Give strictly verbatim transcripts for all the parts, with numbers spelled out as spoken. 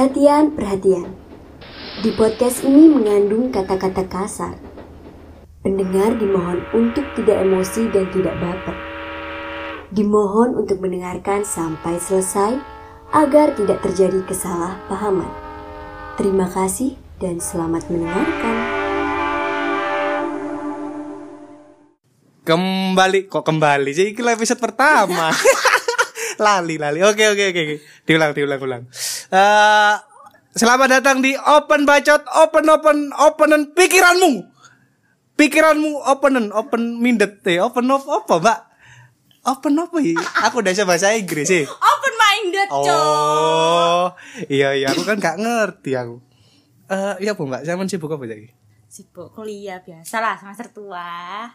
Perhatian, perhatian. Di podcast ini mengandung kata-kata kasar. Pendengar dimohon untuk tidak emosi dan tidak baper. Dimohon untuk mendengarkan sampai selesai agar tidak terjadi kesalahpahaman. Terima kasih dan selamat mendengarkan. Kembali, kok kembali? Jadi ini episode pertama. Lali-lali. Oke, oke, oke. Diulang, diulang, ulang. Uh, selamat datang di Open Bacot, Open Open Openan pikiranmu. Pikiranmu openan, open minded, eh open of apa, Mbak? Open apa ya? Aku udah bisa bahasa Inggris sih. Open minded, coy. Oh. Iya, iya, aku kan gak ngerti aku. Eh, uh, iya, Bu, Mbak. Sampeyan sibuk apa lagi? Sibuk kuliah biasalah, semester tua.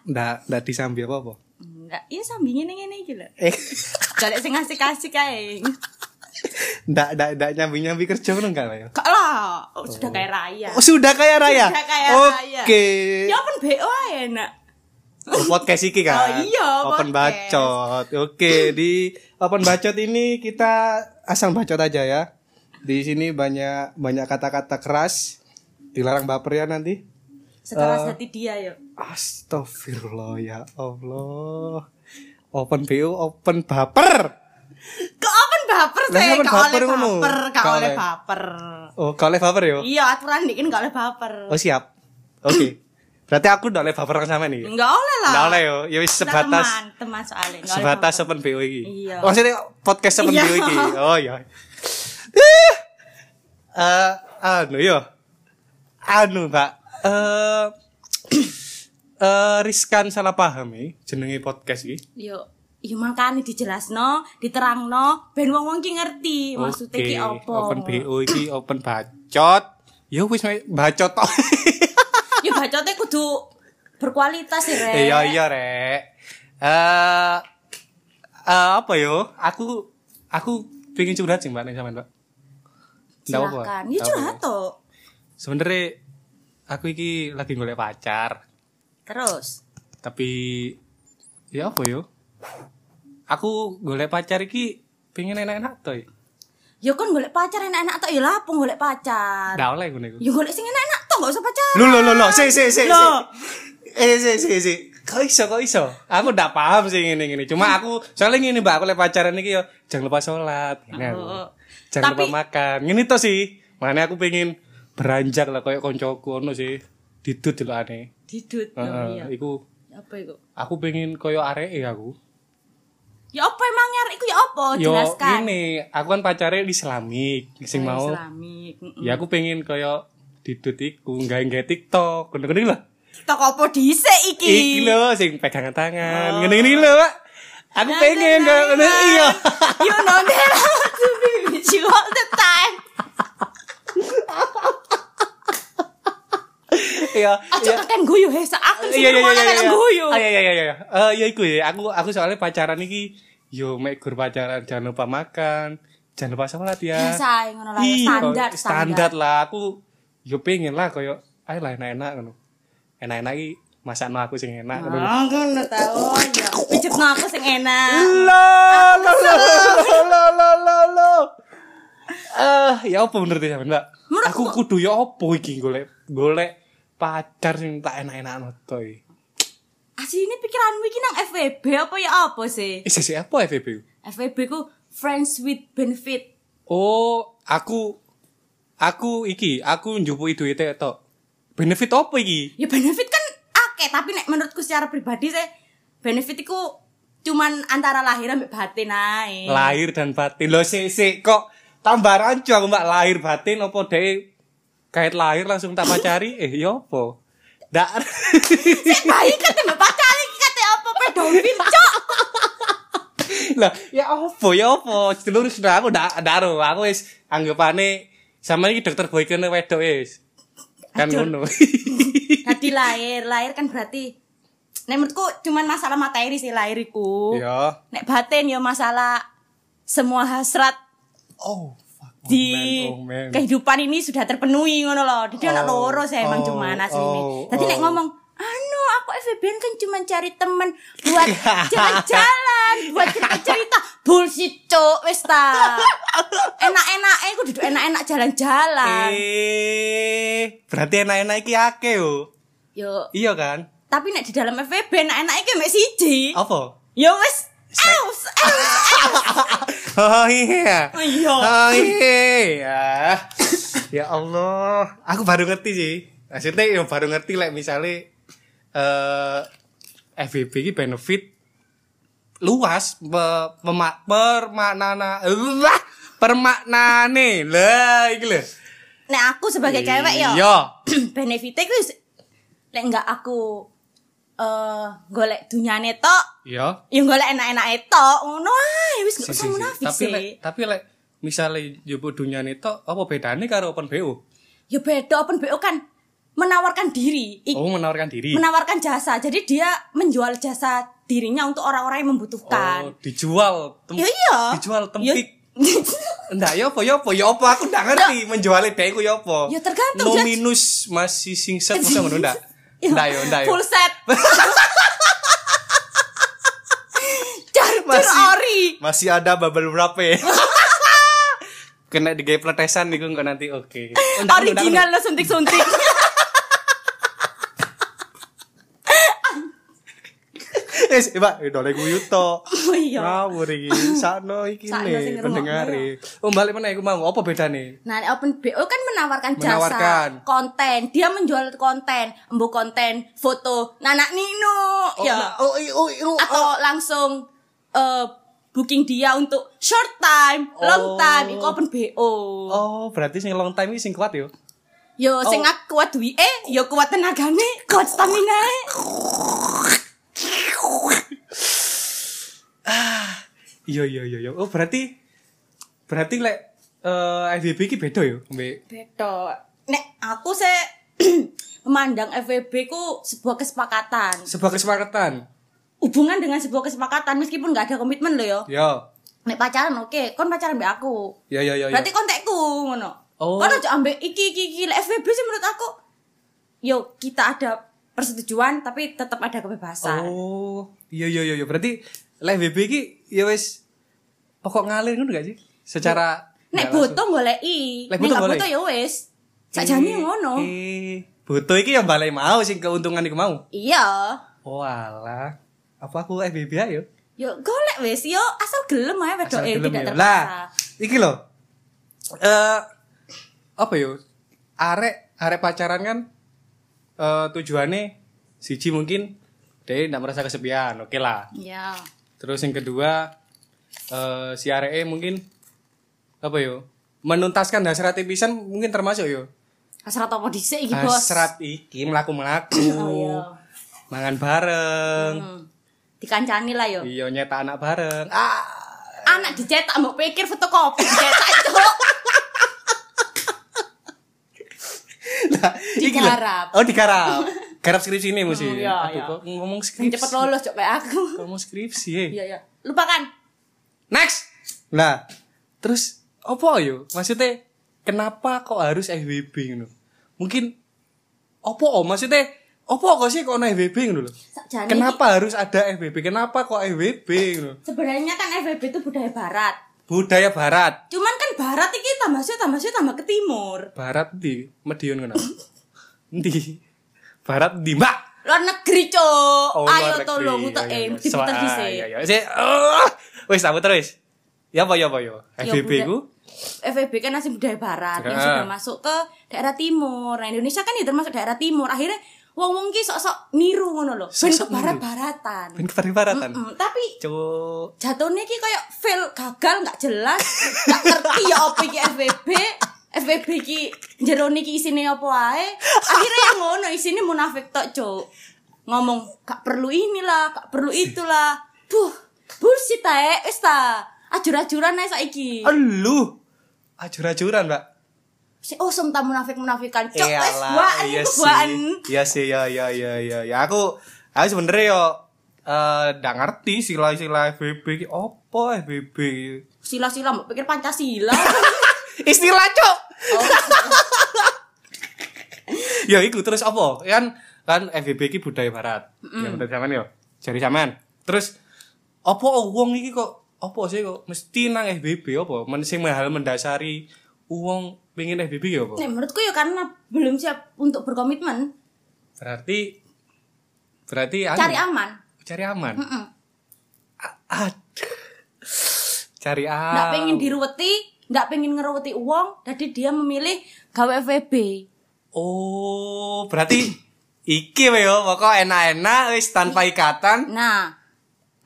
Ndak, ndak disambil apa-apa. Enggak, iya sambingin ngene iki lho. Eh, golek sing asik-asik kae. Nggak, nggak, nggak nyambi-nyambi kerja pun enggak lah ya? Enggak lah, oh, sudah kaya raya. Oh, sudah kaya raya? Sudah kaya raya. Oke. Ya open B O aja enak. Podcast iki kan? Oh iya, open podcast. Bacot. Oke, di open bacot ini kita asal bacot aja ya. Di sini banyak banyak kata-kata keras. Dilarang baper ya nanti. Sekeras uh, hati dia ya. Astagfirullah ya Allah. Open B O, open baper. Kok open baper sih? Kau baper, baper, kau oleh baper. Oh, kau oleh baper yo? Iya, aturan dikin kau oleh baper. Oh siap, oke. Okay. Berarti aku nggak oleh baper sama nih? Nggak oleh lah. Nggak oleh yo, yo sebatas teman, teman soalnya. Sebatas open B O ini. Iya. Maksudnya podcast open B O ini. Oh iya. Eh, uh, anu yo, anu pak. Eh, uh, uh, riskan salah paham ya, jenengi podcast ini. Yo. Iya makanya dijelasno, diterangno, ben wong-wong ki ngerti maksudnya ki apa. Open B O iki open bacot. Ya wis bacot tok. Ya bacote kudu berkualitas ya, Rek. Iya iya, Rek. Eh uh, apa yo? Aku aku pengin curhat sih, Mbak, nek sampean, Mbak. Ndak apa. Silakan. Ya curhat tok. Sebenere aku iki lagi golek pacar. Terus? Tapi ya apa yo? Aku golek pacar iki pengen enak-enak to. Ya kan golek pacar enak-enak to ya lapung golek pacar. Ndak oleh ngene iku. Ya golek sing enak-enak to enggak usah pacaran. Lho lho lho lho, sik sik sik. Eh sik sik sik. Kok iso kok iso? Aku ndak paham sih ngene-ngene. Cuma aku soalnya ngene Mbak, aku lek pacaran iki ya jangan lupa sholat. Oh. Jangan Tapi... lupa makan. Ngene to sih. Makanya aku pengen beranjak lah koyo koncoku ono sih. Didut delokane. Didut. Heeh, iku apa iku? Aku pengen koyo areke aku. Ya apa emang arek iku ya apa jelaskan. Yo ini, aku kan pacare Islamik, sing mau. Islamik. Mm-mm. Ya aku pengen koyo didut iku, gawe-gawe TikTok, ngene-ngene lho. TikTok apa dhisik iki? Iki lho sing pegangan tangan, ngene-ngene lho, Pak. Aku pengen koyo ngene iya. You know that to be with you all the time. Iya. Aku tekan guyu he, aku sing tekan guyu. Iya iya iya. Eh ya iku ya, aku aku soalnya pacaran iki yo mek gur pacaran jangan lupa makan, jangan lupa sholat ya. Biasa ngono lah standar standar lah. Aku yo pengen lah koyo ae lah enak-enak ngono. Enak-enak iki masakno aku sing enak ngono. Oh ngono ta oh ya. Pijetno aku sing enak. Lo lo lo lo lo lo. Eh ya opo bener tenan, Mbak? Aku kudu yo opo iki golek golek pacar sing tak enak-enakno to iki. Asline pikiranmu iki nang F W B apa ya apa sih? Isi sih apa F W B? F W B ku friends with benefit. Oh, aku aku iki, aku njupuki duwite tok. Benefit apa iki? Ya benefit kan akeh, tapi nek menurutku secara pribadi sih benefit iku cuman antara lahir ambek batin ae. Lahir dan batin. Lho sik-sik kok tambah rancu aku Mbak, lahir batin apa dhek kait lahir langsung tak pacari eh yopo dak sik bayi kate mbak pacari kate apa pedofil cok lah ya opo ya opo telur sudah aku dak daro aku wis anggapane sampean iki dokter boyken wedok wis kan ngono dadi lahir lahir kan berarti nek menurutku cuman masalah materi sih lahir iku ya nek batin ya masalah semua hasrat oh di oh man, oh man. Kehidupan ini sudah terpenuhi ngono lho. Dadi ana oh, loro saya emang oh, cuman asline. Oh, Tadi oh. nek ngomong, "Anu, aku F W B kan cuman cari teman buat jalan-jalan, buat cerita-cerita." Bullshit cok, wis ta. Enak-enak e kudu enak-enak jalan-jalan. Eh, berarti enak-enak iki akeh yo. Yo. Iya kan? Tapi nek di dalam F W B enak-enak iki mek siji. Apa? Yo wis. Aus, aus, aus. Oh iya. Oh iya. Oh iya. Ya Allah, aku baru ngerti sih. Maksudnya yang baru ngerti lek like, misale eh uh, F W B iki benefit luas permaknana permaknane lah iki lho. Nek aku sebagai cewek yo. Iya. Benefite ku nek enggak aku eh uh, golek dunyane tok. Iya. Ya golek enak-enake tok ngono ae wis gak usah munafik sih. Tapi lek tapi lek misale njopo dunyane tok apa bedane karo Open B O? Ya beda, Open B O kan menawarkan diri. Oh, menawarkan diri. Menawarkan jasa. Jadi dia menjual jasa dirinya untuk orang-orang yang membutuhkan. Oh, dijual. Iya, iya. Dijual tempik. Ndak yo apa yo apa yo apa aku ndak ngerti menjual dhek iku yo apa. Ya tergantung. No minus masih singset masa ngono ndak. Ndak yo, ndak yo. Full set. Masih ori. Masih ada bubble wrap. Kena digawe pletesan niku kok nanti oke. Original lo suntik-suntik. Wis, Mbak, dolek guyuto. Ngawur iki. Sakno iki ne pendengare. Oh, balik meneh iku mau apa bedane? Nah, Open B O kan menawarkan jasa, menawarkan konten. Dia menjual konten, embu konten, foto, nanak nino. Ya. Oh, oh, oh, atau langsung eh booking dia untuk short time, long time, iku Open B O. Oh, berarti sing long time iki sing kuat yo. Yo sing kuat duwe, yo kuat tenagane, kuat stamina-e. Ah, iya iya iya. Oh berarti berarti lek uh, F W B iki beda ya, Mbak. Beda. Nek aku se memandang F W B ku sebuah kesepakatan. Sebuah kesepakatan. Hubungan dengan sebuah kesepakatan meskipun enggak ada komitmen lo yo. Yo. Nek pacaran oke, okay. Kon pacaran mbek aku. Iya iya iya. Berarti kontekku ngono. Oh. Kon ojo ambek iki iki iki lek F W B sih menurut aku yo kita ada persetujuan tapi tetap ada kebebasan. Oh, iya iya iya. Berarti lek F W B iki ya wis pokok ngalir ngono gak sih? Secara nek butuh goleki, nek gak butuh ya wis. Sakjane ngono. Eh, butuh iki ya balik mau sing keuntungan iku mau. Iya. Oh alah. Apa aku F W B ayo? Yo golek wis yo asal gelem ae wedoke tidak terpaksa. Lah, iki lho. Eh apa yo? Arek arek pacaran kan Uh, tujuannya siji mungkin dia ndak merasa kesepian, oke okay lah. Iya. Yeah. Terus yang kedua uh, si areke mungkin apa yo? Menuntaskan hasrat pisan mungkin termasuk yo. Hasrat apa dhisik iki, Bos? Hasrat iki mlaku-mlaku. Oh, iya. Mangan bareng. Hmm. Dikancani lah yo. Iya, nyetak anak bareng. Ah. Anak dicetak mbok pikir fotokopi dicetak, Cuk. Digarap. Oh digarap. Garap skripsi ini mesti. Oh, iya, iya. Kok ngomong skripsi. Cepet lolos cok kayak aku. Ngomong skripsi. Eh. Iya iya. Lupakan. Next. Nah, terus opo yo? Maksudnya kenapa kok harus F W B ngono? Mungkin opo oh maksudnya opo kok sih kok ono F W B ngono lho? Kenapa ini harus ada F W B? Kenapa kok F W B ngono? Sebenarnya kan F W B itu budaya barat. Budaya barat. Cuman kan barat iki tambahnya tambahnya tambah ke timur. Barat di Medion ngono. Endi? Barat di Mbak. Luar negeri, Cuk. Oh, ayo tolong uteke diputer dhisik. Ya ya. Wis aku terus. Ya apa ya apa ya. F W B ku. F W B kan asli budaya barat yang sudah masuk ke daerah timur. Nah, Indonesia kan ya termasuk daerah timur. Akhirnya wong-wong ki sok-sok niru ngono lho. Ben ke barat-baratan. Ben ke barat-baratan. Tapi Cuk, jatone ki koyo feel gagal, enggak jelas, enggak ngerti ya opo iki F W B. F W B ki jero niki isine apa wae. Akhirnya yang ngono isine munafik tok, Cuk. Ngomong gak perlu inilah, gak perlu itulah. Buh, bullshit tae, wis ta. Ajur-ajuran ae saiki. Aluh. Ajur-ajuran, Mbak. Si osong ta munafik-munafikan. Cuk, wis wae kubuan. Iya sih, ya ya ya ya. Ya aku aku sebenarnya yo eh ndak ngerti sila-sila F W B ki opo F W B. Sila-sila mbok pikir Pancasila. Istilah, Cuk. Oh. Ya iku terus apa? Kan kan F W B iki budaya barat. Mm. Ya menurut sampean yo. Jari sampean. Terus apa wong iki kok opo sih kok mesti nang F W B opo? Men sing hal mendasari uang pengen F W B ya opo? Nah, menurutku ya karena belum siap untuk berkomitmen. Berarti berarti cari anu, aman. Cari aman. Mm -mm. Cari aman. Nggak pengen diruweti, nggak pengen ngeruweti uang, jadi dia memilih gawe F W B. Oh, berarti iki yo pokok enak-enak wis tanpa ikatan. Nah,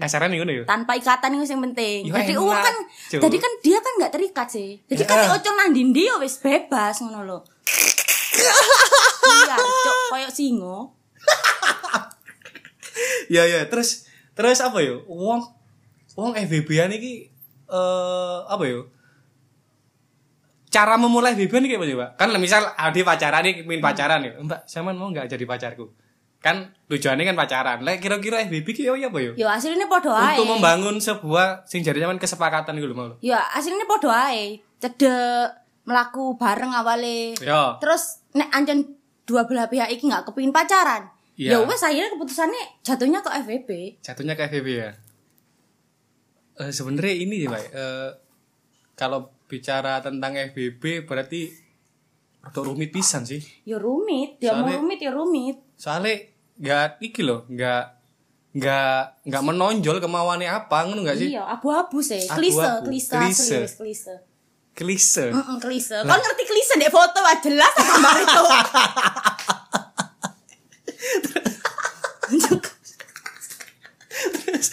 kasaran ngono yo. Tanpa ikatan iku sing penting. Jadi uang kan jadi kan dia kan enggak terikat sih. Jadi kan nek ocong nang ndi yo wis bebas ngono lho. Iya, cok koyo singo. Ya ya, terus terus apa yo? Uang uang F W B-an iki eh apa yo? Cara memulai F W B nih kayak apa coba? Kan misal Adi pacaran nih, min pacaran ya, Mbak, zaman mau nggak jadi pacarku? Kan tujuannya kan pacaran. Lah kira-kira F W B ki yo ya apa yo? Ya aslinya podo ae. Untuk membangun sebuah sing jadi zaman kesepakatan gitu mau. Ya aslinya podo ae. Cedek melaku bareng awale. Yo. Terus nek ancen dua belah pihak iki nggak kepingin pacaran. Ya wes akhirnya keputusannya jatuhnya ke F W B. Jatuhnya ke F W B ya. Eh sebenarnya ini ya, Pak. Eh kalau bicara tentang F W B berarti rada rumit pisan sih. Ya rumit, ya soalnya, mau rumit ya rumit. Soalnya enggak iki lho, enggak enggak enggak menonjol kemauannya apa ngono enggak sih? Iya, abu-abu sih. Klise, klise, klise. Klise. Heeh, klise. Kau ngerti klise ndek foto wae jelas gambar itu. Terus terus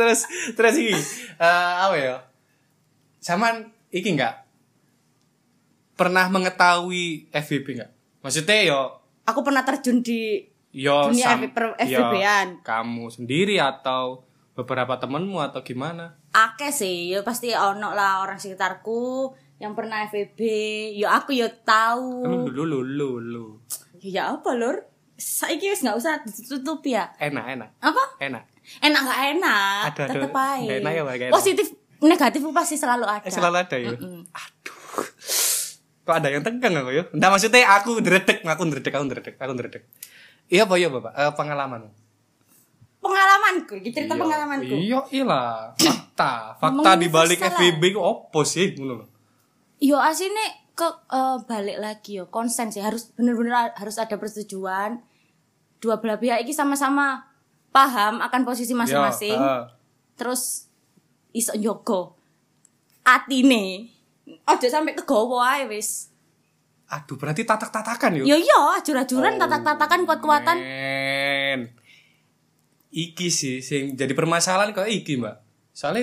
terus terus iki. Eh apa ya? Saman iki enggak pernah mengetahui F W B enggak? Maksudnya yo aku pernah terjun di yo, dunia F W B-an. Kamu sendiri atau beberapa temenmu atau gimana? Akeh sih, yo pasti ono lah orang sekitarku yang pernah F W B. Yo aku yo tahu. Lulu lulu lulu. Ya apa lur? Saiki wis enggak usah ditutup ya. Enak enak. Apa? Enak. Enak enggak enak? Tetep ae. Enak ya, enak. Positif negatif pasti selalu ada. Eh, selalu ada ya. Mm -mm. Aduh, kok ada yang tegang aku ya? Nggak maksudnya aku ndredeg, aku ndredeg, aku ndredeg, aku ndredeg. Iya apa iya bapak? Uh, pengalaman. Pengalamanku, cerita iyo, pengalamanku. Iya ilah, fakta, fakta di balik F W B opo sih ngono lho. Yo asine ke uh, balik lagi yo konsen sih, harus bener-bener harus ada persetujuan. Dua belah pihak iki sama-sama paham akan posisi masing-masing. Uh. Terus iso njogo atine aja sampai kegowo ae wis. Aduh berarti tatak-tatakan yo. Yo yo ajur-ajuran oh, tatak-tatakan kuat-kuatan. Iki sih sing jadi permasalahan kok iki, Mbak. Soale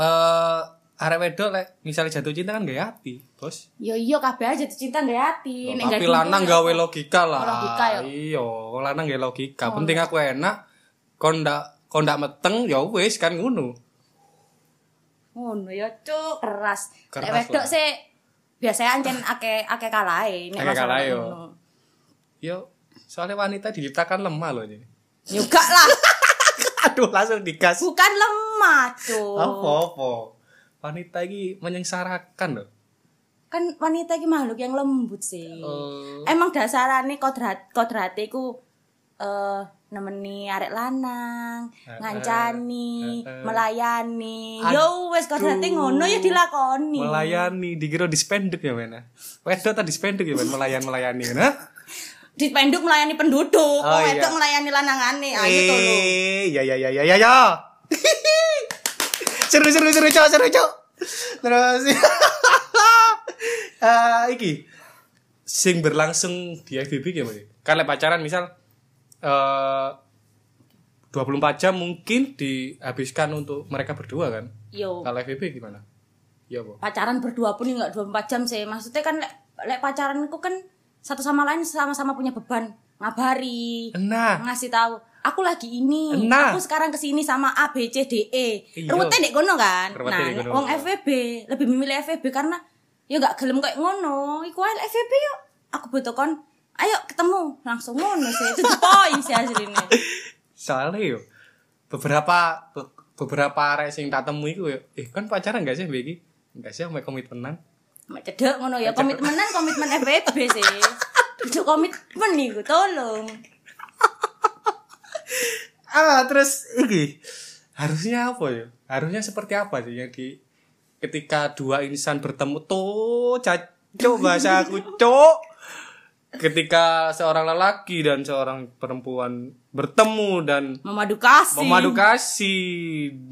eh arek wedok lek misale jatuh cinta kan gawe ati, Bos. Yo yo kabeh jatuh cinta gawe ati. Nek tapi lanang gawe logika lah. Logika yo. Iya, lanang gawe logika. Oh. Penting aku enak kon ndak kon ndak meteng ya wis kan ngono. Ngono ya cuk keras. Nek wedok sih biasanya ancen akeh akeh kalahe nek masalah ngono. Yo, soalnya wanita diciptakan lemah loh ini. Juga lah. Aduh langsung digas. Bukan lemah, cuk. Apa-apa. Wanita iki menyengsarakan loh. Kan wanita iki makhluk yang lembut sih. Uh... Emang dasarane kodrat kodrate iku eh uh, nemeni arek lanang, uh, ngancani, uh, uh, melayani. Yo wes kodrate ngono ya dilakoni. Melayani dikira dispenduk ya mena. Wedok ta dispenduk ya men melayan-melayani nah. Dispenduk melayani penduduk, oh, wedok iya. Melayani lanangane. Ayo to lho. Ya ya ya ya ya. Seru seru seru cok seru cok. Terus uh, iki sing berlangsung di F W B ya, Mbak. Kan lek pacaran misal Uh, dua puluh empat jam mungkin dihabiskan untuk mereka berdua kan? Yo. Kalau F W B gimana? Iya, Bo. Pacaran berdua pun enggak dua puluh empat jam sih. Maksudnya kan lek le pacaranku kan satu sama lain sama-sama punya beban, ngabari, nah. Ngasih tahu, aku lagi ini, nah. Aku sekarang kesini sama A B C D E. Rute ndek kono kan? Rute nah, wong F W B lebih memilih F W B karena ya enggak gelem kayak ngono. Iku ae F W B yo. Aku butuh kon ayo ketemu langsung ngono sih itu poin sih aslinya. Soalnya yo beberapa be, beberapa arek sing tak temui iku yo eh kan pacaran enggak sih mbeki? Enggak sih mek komitmenan. Mek cedhek ngono ya komitmenan komitmen F W B sih. Cedhek komitmen iku tolong. Ah terus iki harusnya apa yo? Harusnya seperti apa sih yang di ketika dua insan bertemu tuh caco bahasa aku cok. Ketika seorang lelaki dan seorang perempuan bertemu dan memadu kasih, memadu kasih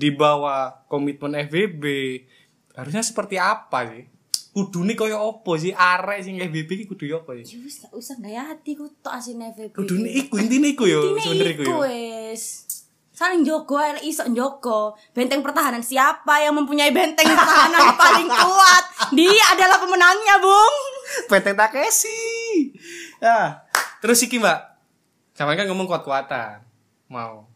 di bawah komitmen F W B, harusnya seperti apa sih? Kudune koyo opo sih arek sing F W B iki kudu yo opo sih? Wis gak usah gawe ati ku tok asine F W B. Kudune iku intine iku yo sebenere iku yo. Wis. Saling njogo arek iso njogo. Benteng pertahanan siapa yang mempunyai benteng pertahanan paling kuat? Dia adalah pemenangnya, Bung. Benteng Takeshi. Nah, terus iki, Mbak. Sampeyan kan ngomong kuat-kuatan. Mau.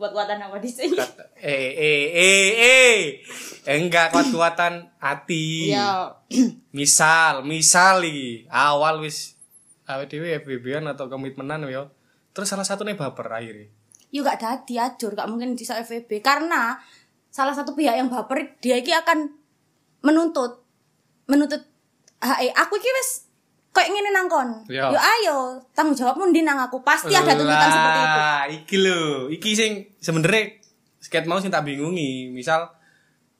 Kuat-kuatan apa di sini? Eh eh eh eh. Enggak, kuat-kuatan hati. Iya. Misal, misali awal wis awake dhewe F W B-an atau komitmenan yo. Terus salah satunya baper akhirnya. Yo gak dadi ajur, gak mungkin bisa F W B karena salah satu pihak yang baper dia iki akan menuntut menuntut hae aku iki wis kayak ngene nang kon. Yo ayo, tanggung jawabmu ndi nang aku. Pasti ada tuntutan seperti itu. Lah, iki lho, iki sing sebenere sket mau sing tak bingungi. Misal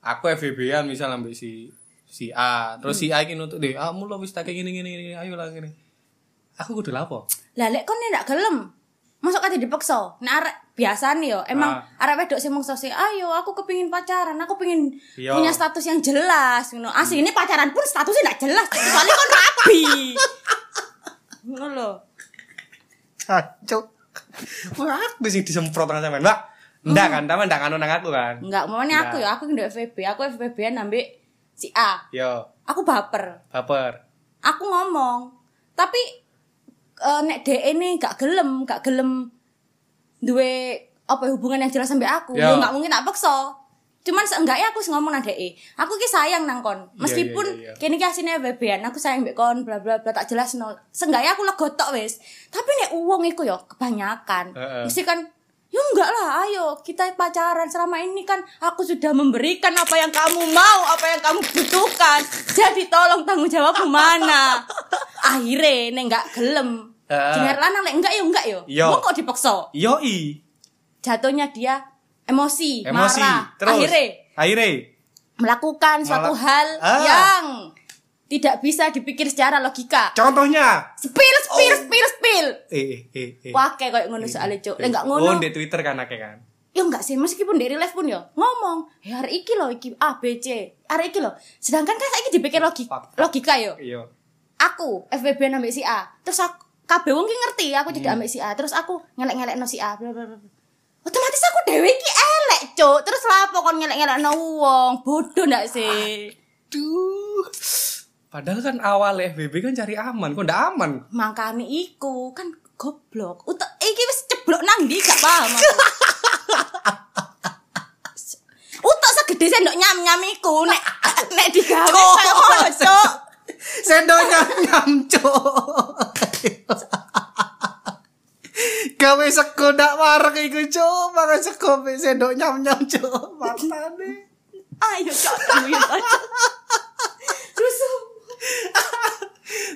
aku F W B-an misal ambek si si A, terus hmm. si A iki nuntut deh, ah mulo wis tak ngene ngene ngene, ayo lah ngene. Aku kudu lapo? Lah lek kon ndak gelem, mosok kate dipaksa. Nek arek biasane yo emang ah. arek wedok sing mungso sih, ayo aku kepengin pacaran, aku pengin yo. Punya status yang jelas ngono. Asline hmm. pacaran pun statusnya ndak jelas, kecuali kon rapi. Ngono lho. Cacuk. Ora aku sing disemprot nang sampean, Mbak. Ndak kan, taman ndak kanu nang aku kan. Enggak, momone aku ya, aku ndek F W B, aku F W B-an ambek si A. Yo. Aku baper. Baper. Aku ngomong, tapi uh, nek D E ini gak gelem, gak gelem duwe apa hubungan yang jelas ambek aku. Yo enggak mungkin tak paksa. Cuman seenggaknya aku ngomong nang D E. Aku ki sayang nang kon. Meskipun yeah, yeah, yeah, yeah. kene ki asine F W B-an, aku sayang mbek kon bla bla bla tak jelas no. Seenggaknya aku lego tok wis. Tapi nek wong iku yo kebanyakan. Uh-uh. Mesti kan ya enggak lah, ayo kita pacaran. Selama ini kan aku sudah memberikan apa yang kamu mau, apa yang kamu butuhkan. Jadi tolong tanggung jawabmu mana. Akhire nek enggak gelem. Uh, Jenar lanang lek enggak ya enggak yo. Wong kok dipaksa. Yo i. Jatuhnya dia emosi, emosi marah. Terus akhire akhire melakukan Malak- suatu hal ah. yang tidak bisa dipikir secara logika. Contohnya, spill spill oh. spill spill. Eh eh eh. Wah, kayak koyo ngono soal e, Cuk. Lah enggak ngono. Oh, di Twitter kan akeh kan. Ya enggak sih, meskipun di live pun ya ngomong, "Ya hari iki lho iki A B C. Hari iki lho." Sedangkan kan saiki dipikir logika. Logika yo. Iya. Aku F W B nambah si A. Terus aku kabeh wong ki ngerti aku tidak ambek si A. Terus aku ngelek-ngelekno si A. Blah, blah, blah. Otomatis aku dhewe iki elek, Cuk. Terus lapo kon ngelek-ngelekno wong? Bodoh ndak sih? Duh. Padahal kan awal F W B kan cari aman, kok ndak aman. Mangkane iku kan goblok. Utek iki wis ceblok nang ndi gak paham aku. Utek segede sendok nyam-nyam iku nek nek digawe kaya ngono, Cuk. Sendok nyam-nyam, Cuk. Gawe sego ndak wareg iku, Cuk. Mangan sego mbek sendok nyam-nyam, Cuk. Matane. Ayo, Cuk, duit aja. Terus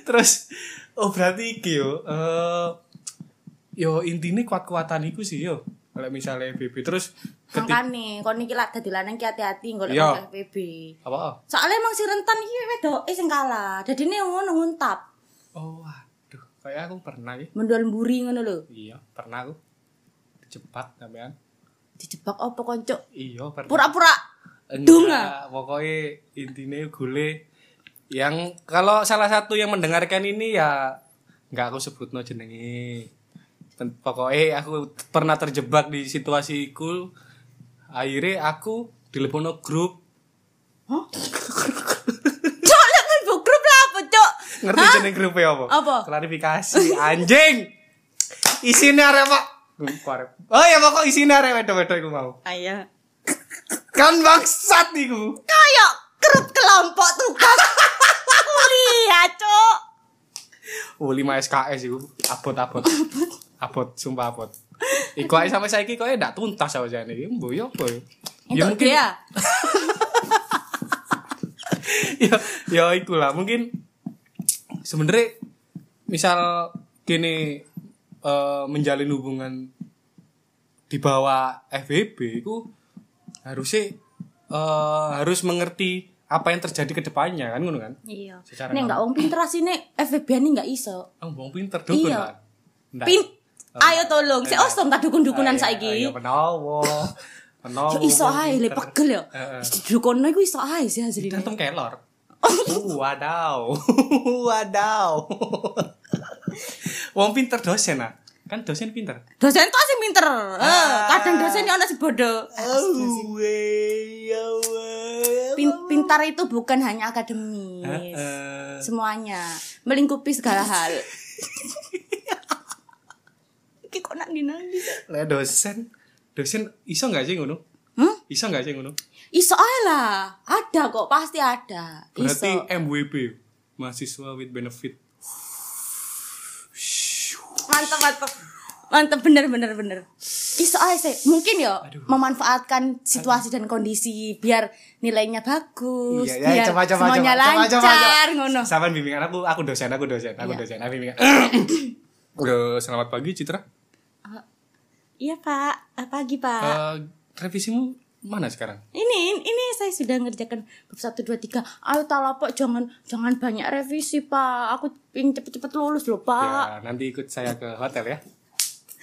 terus oh berarti iki yo uh, yo intine kuat-kuatan iku sih yo kalau misalnya F W B terus makane kon iki lak dadi lanang ki hati-hati golek F W B apa soalnya emang si rentan iki wedoke sing kalah dadine ngono nguntap. Oh waduh kayak aku pernah iki mendol mburi ngono lho. Iya pernah aku dijebak sampean dijebak apa konco. Iya pernah pura-pura dunga pokoke intine gule. Yang kalau salah satu yang mendengarkan ini ya enggak aku sebutno jenenge. Pokoknya aku pernah terjebak di situasi iku. Akhirnya aku dilepono grup. Hah? Cok, lek grup grup lah apa, Cok? Ngerti jeneng grup e apa? Apa? Klarifikasi anjing. Isine arek Pak. Oh ya pokok isine arek wedok-wedok iku mau. Iya. Kan bangsat iku. Kaya grup kelompok tugas. Iya, Cuk. Oh, lima S K S iku abot-abot. Abot, sumpah abot. Iku ae sampe saiki koe ndak tuntas awakane iki. Mbo yo apa yo. Ya mungkin ya. Ya, ya iku lah. Mungkin sebenere misal kene uh, menjalin hubungan di bawah F W B iku harusnya uh, harus mengerti apa yang terjadi ke depannya kan ngono kan? Iya. Nek gak wong pinter asine F W B ini gak iso. Oh, wong pinter dukun kan. Pin uh, ayo tolong, sik ostom ta dukun-dukunan saiki. Ayo menawa. Menawa. Yo iso ae le pegel yo. Dukunno iku iso ae sih asline. Dantem kelor. Oh, wadaw. Wadaw. Wong pinter dosen ah. Kan dosen pinter. Dosen tok sing pinter. Heeh, kadang dosen yo ana si bodoh. Oh, pintar itu bukan hanya akademis, uh, uh. semuanya melingkupi segala hal. Iki kok nak dinangis? Lah dosen, dosen iso nggak sih ngono? Hmm? Iso nggak sih ngono? Iso lah, ada kok pasti ada. Iso. Berarti M W B, mahasiswa with benefit. Mantap mantap. Mantap bener bener bener. Iso ae sih. Mungkin yo memanfaatkan situasi dan kondisi biar nilainya bagus. Iya, iya, biar coba, coba, semuanya coba, lancar ngono. Saman bimbingan aku aku dosen aku dosen aku iya. dosen aku bimbingan. Udah selamat pagi Citra. Uh, iya Pak, pagi Pak. Uh, revisimu mana sekarang? Ini ini saya sudah ngerjakan bab satu dua tiga. Ayo talapok jangan jangan banyak revisi Pak. Aku pengin cepet-cepet lulus loh Pak. Ya, nanti ikut saya ke hotel ya.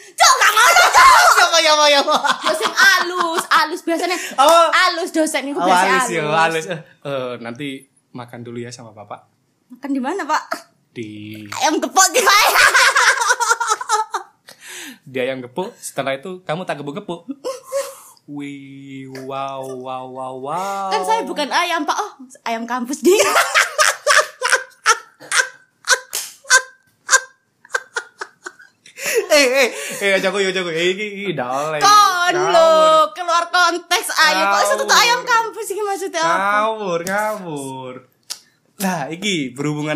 Cok gak mau lo cok. Siapa ya mau ya mau. Dosen alus, alus biasanya. Oh. Alus dosen itu oh, biasanya alus. Alus, ya, alus. Uh, nanti makan dulu ya sama Bapak. Makan di mana, Pak? Di ayam gepuk di Pak. Di ayam gepuk, setelah itu kamu tak gebuk-gebuk. Wih, wow wow wow wow. Kan saya bukan ayam, Pak. Oh, ayam kampus dia. Eh, eh, eh, jago, jago, eh, ini dah. Kon lo keluar konteks ayo, kok satu ayam kampus ini maksudnya apa? Ngawur, ngawur. Nah, ini berhubungan.